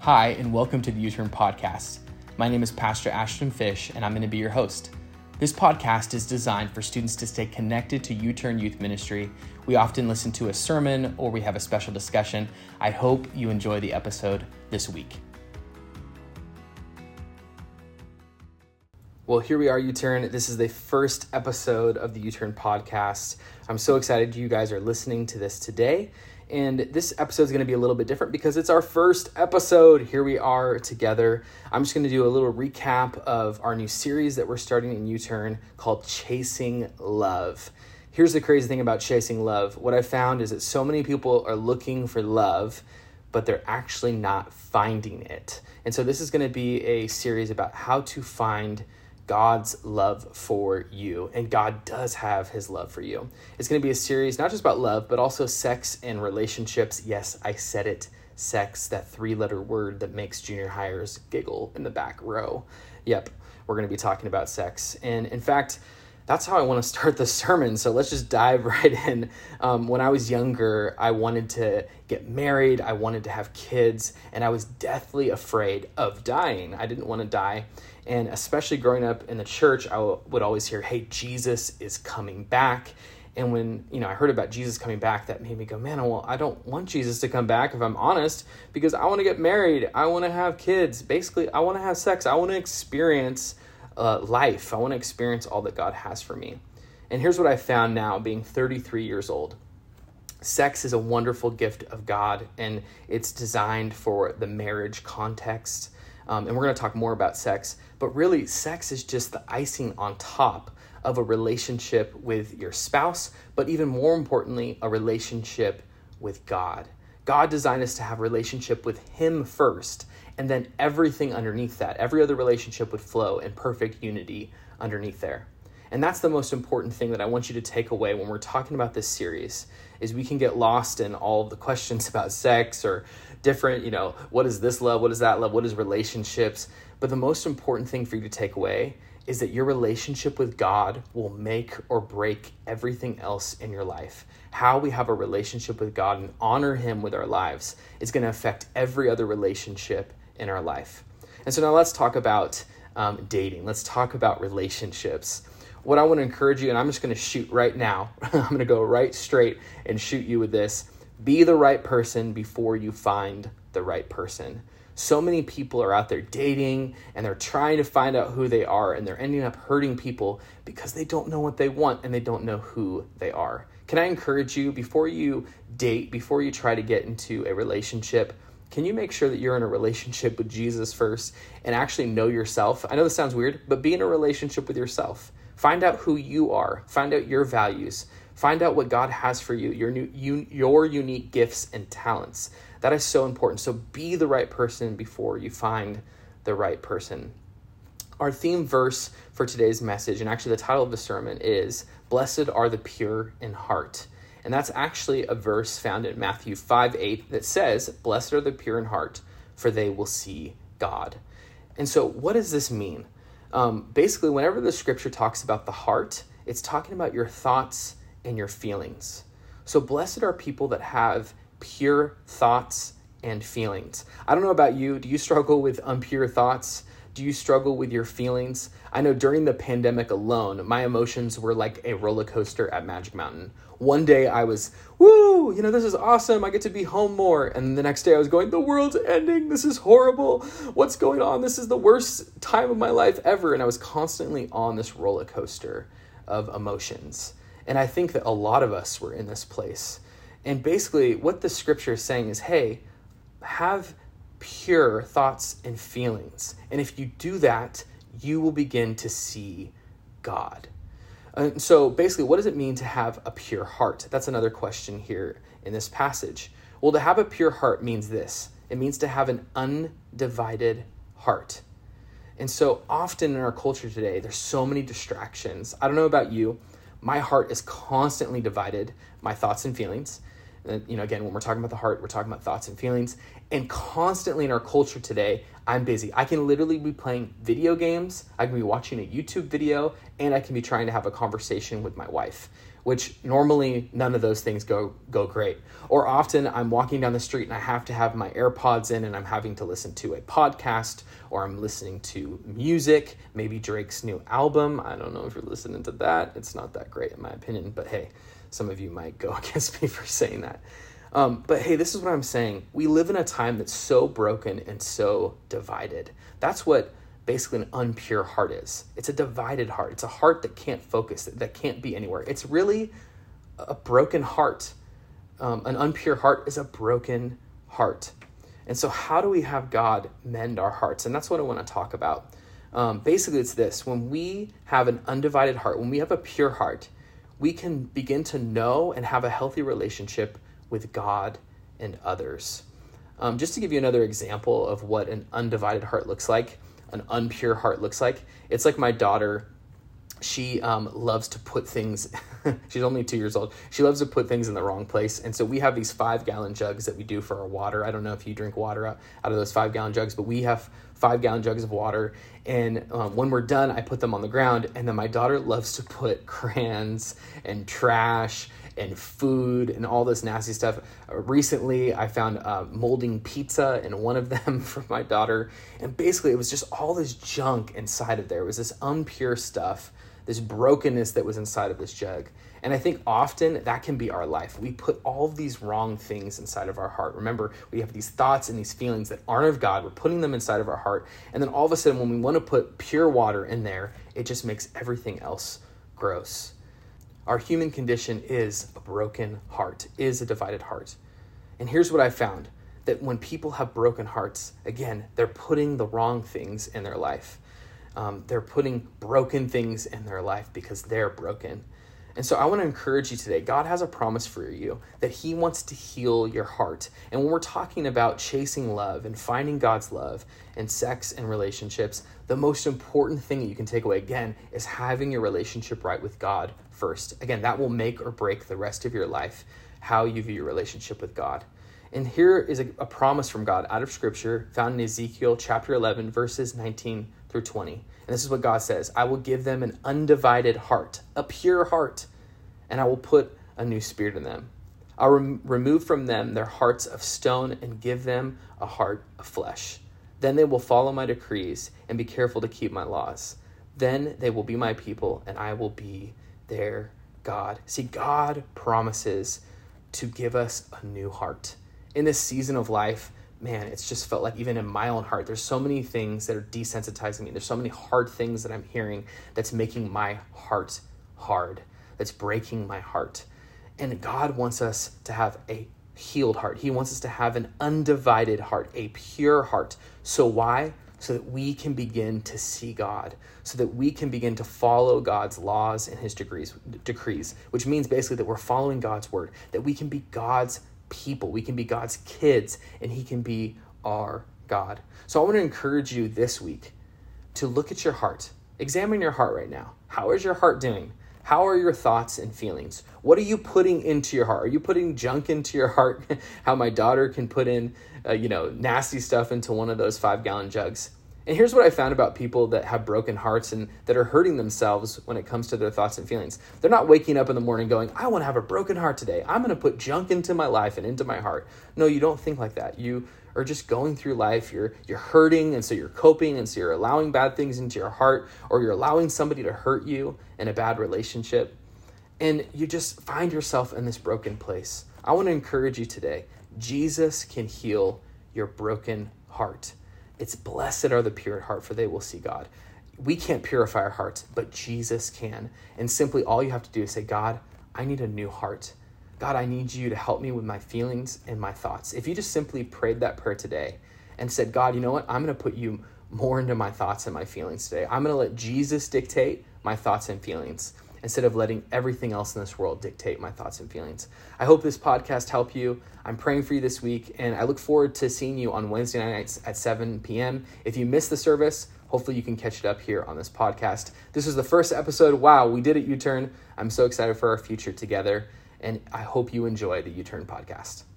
Hi, and welcome to the U-Turn podcast. My name is Pastor Ashton Fish, and I'm going to be your host. This podcast is designed for students to stay connected to U-Turn Youth Ministry. We often listen to a sermon or we have a special discussion. I hope you enjoy the episode this week. Well, here we are, U-Turn. This is the first episode of the U-Turn podcast. I'm so excited you guys are listening to this today. And this episode is going to be a little bit different because it's our first episode. Here we are together. I'm just going to do a little recap of our new series that we're starting in U-Turn called Chasing Love. Here's the crazy thing about Chasing Love. What I found is that so many people are looking for love, but they're actually not finding it. And so this is going to be a series about how to find God's love for you, and God does have his love for you. It's going to be a series not just about love, but also sex and relationships. Yes, I said it, sex, that three-letter word that makes junior hires giggle in the back row. Yep, we're going to be talking about sex, and in fact, that's how I want to start the sermon. So let's just dive right in. When I was younger, I wanted to get married. I wanted to have kids, and I was deathly afraid of dying. I didn't want to die. And especially growing up in the church, I would always hear, hey, Jesus is coming back. And when I heard about Jesus coming back, that made me go, man, well, I don't want Jesus to come back, if I'm honest, because I want to get married. I want to have kids. Basically, I want to have sex. I want to experience life. I want to experience all that God has for me. And here's what I found now, being 33 years old. Sex is a wonderful gift of God, and it's designed for the marriage context. And we're going to talk more about sex, but really sex is just the icing on top of a relationship with your spouse, but even more importantly, a relationship with God. God designed us to have a relationship with him first, and then everything underneath that, every other relationship would flow in perfect unity underneath there. And that's the most important thing that I want you to take away when we're talking about this series, is we can get lost in all of the questions about sex or different, what is this love? What is that love? What is relationships? But the most important thing for you to take away is that your relationship with God will make or break everything else in your life. How we have a relationship with God and honor him with our lives is going to affect every other relationship in our life. And so now let's talk about dating. Let's talk about relationships. What I want to encourage you, and I'm just going to shoot right now, I'm going to go right straight and shoot you with this. Be the right person before you find the right person. So many people are out there dating and they're trying to find out who they are, and they're ending up hurting people because they don't know what they want and they don't know who they are. Can I encourage you, before you date, before you try to get into a relationship, can you make sure that you're in a relationship with Jesus first and actually know yourself? I know this sounds weird, but be in a relationship with yourself. Find out who you are. Find out your values. Find out what God has for you, your unique gifts and talents. That is so important. So be the right person before you find the right person. Our theme verse for today's message, and actually the title of the sermon, is Blessed are the Pure in Heart. And that's actually a verse found in Matthew 5:8 that says, Blessed are the pure in heart, for they will see God. And so what does this mean? Basically, whenever the scripture talks about the heart, it's talking about your thoughts and your feelings. So blessed are people that have pure thoughts and feelings. I don't know about you. Do you struggle with impure thoughts? Do you struggle with your feelings? I know during the pandemic alone, my emotions were like a roller coaster at Magic Mountain. One day I was, woo, this is awesome. I get to be home more. And the next day I was going, the world's ending. This is horrible. What's going on? This is the worst time of my life ever. And I was constantly on this roller coaster of emotions. And I think that a lot of us were in this place. And basically what the scripture is saying is, hey, have pure thoughts and feelings. And if you do that, you will begin to see God. And so basically, what does it mean to have a pure heart? That's another question here in this passage. Well, to have a pure heart means this. It means to have an undivided heart. And so often in our culture today, there's so many distractions. I don't know about you. My heart is constantly divided, my thoughts and feelings. Again, when we're talking about the heart, we're talking about thoughts and feelings. And constantly in our culture today, I'm busy. I can literally be playing video games. I can be watching a YouTube video, and I can be trying to have a conversation with my wife, which normally none of those things go great. Or often I'm walking down the street and I have to have my AirPods in and I'm having to listen to a podcast, or I'm listening to music, maybe Drake's new album. I don't know if you're listening to that. It's not that great in my opinion, but hey, some of you might go against me for saying that. But hey, this is what I'm saying. We live in a time that's so broken and so divided. That's what basically an unpure heart is. It's a divided heart. It's a heart that can't focus, that can't be anywhere. It's really a broken heart. An unpure heart is a broken heart. And so how do we have God mend our hearts? And that's what I want to talk about. Basically, it's this. When we have an undivided heart, when we have a pure heart, we can begin to know and have a healthy relationship with God and others. Just to give you another example of what an undivided heart looks like, an unpure heart looks like, it's like my daughter. She loves to put things, she's only 2 years old, she loves to put things in the wrong place. And so we have these 5-gallon jugs that we do for our water. I don't know if you drink water out of those 5-gallon jugs, but we have 5-gallon jugs of water. And when we're done, I put them on the ground. And then my daughter loves to put crayons and trash and food and all this nasty stuff. Recently, I found molding pizza in one of them for my daughter. And basically, it was just all this junk inside of there. It was this unpure stuff, this brokenness that was inside of this jug. And I think often that can be our life. We put all of these wrong things inside of our heart. Remember, we have these thoughts and these feelings that aren't of God. We're putting them inside of our heart. And then all of a sudden, when we want to put pure water in there, it just makes everything else gross. Our human condition is a broken heart, is a divided heart. And here's what I found, that when people have broken hearts, again, they're putting the wrong things in their life. They're putting broken things in their life because they're broken. And so I want to encourage you today. God has a promise for you that he wants to heal your heart. And when we're talking about chasing love and finding God's love and sex and relationships, the most important thing that you can take away, again, is having your relationship right with God first. Again, that will make or break the rest of your life, how you view your relationship with God. And here is a promise from God out of Scripture found in Ezekiel chapter 11, verses 19 through 20. And this is what God says, "I will give them an undivided heart, a pure heart, and I will put a new spirit in them. I'll remove from them their hearts of stone and give them a heart of flesh. Then they will follow my decrees and be careful to keep my laws. Then they will be my people and I will be their God." See, God promises to give us a new heart. In this season of life, man, it's just felt like even in my own heart, there's so many things that are desensitizing me. There's so many hard things that I'm hearing that's making my heart hard, that's breaking my heart. And God wants us to have a healed heart. He wants us to have an undivided heart, a pure heart. So why? So that we can begin to see God, so that we can begin to follow God's laws and his decrees, which means basically that we're following God's word, that we can be God's people. We can be God's kids, and he can be our God. So I want to encourage you this week to look at your heart. Examine your heart right now. How is your heart doing? How are your thoughts and feelings? What are you putting into your heart? Are you putting junk into your heart? How my daughter can put in, nasty stuff into one of those 5-gallon jugs. And here's what I found about people that have broken hearts and that are hurting themselves when it comes to their thoughts and feelings. They're not waking up in the morning going, "I want to have a broken heart today. I'm going to put junk into my life and into my heart." No, you don't think like that. You are just going through life. You're hurting, and so you're coping, and so you're allowing bad things into your heart, or you're allowing somebody to hurt you in a bad relationship. And you just find yourself in this broken place. I want to encourage you today. Jesus can heal your broken heart. It's blessed are the pure at heart, for they will see God. We can't purify our hearts, but Jesus can. And simply all you have to do is say, "God, I need a new heart. God, I need you to help me with my feelings and my thoughts." If you just simply prayed that prayer today and said, "God, you know what? I'm going to put you more into my thoughts and my feelings today. I'm going to let Jesus dictate my thoughts and feelings instead of letting everything else in this world dictate my thoughts and feelings." I hope this podcast helped you. I'm praying for you this week, and I look forward to seeing you on Wednesday nights at 7 p.m. If you missed the service, hopefully you can catch it up here on this podcast. This was the first episode. Wow, we did it, U-Turn. I'm so excited for our future together, and I hope you enjoy the U-Turn podcast.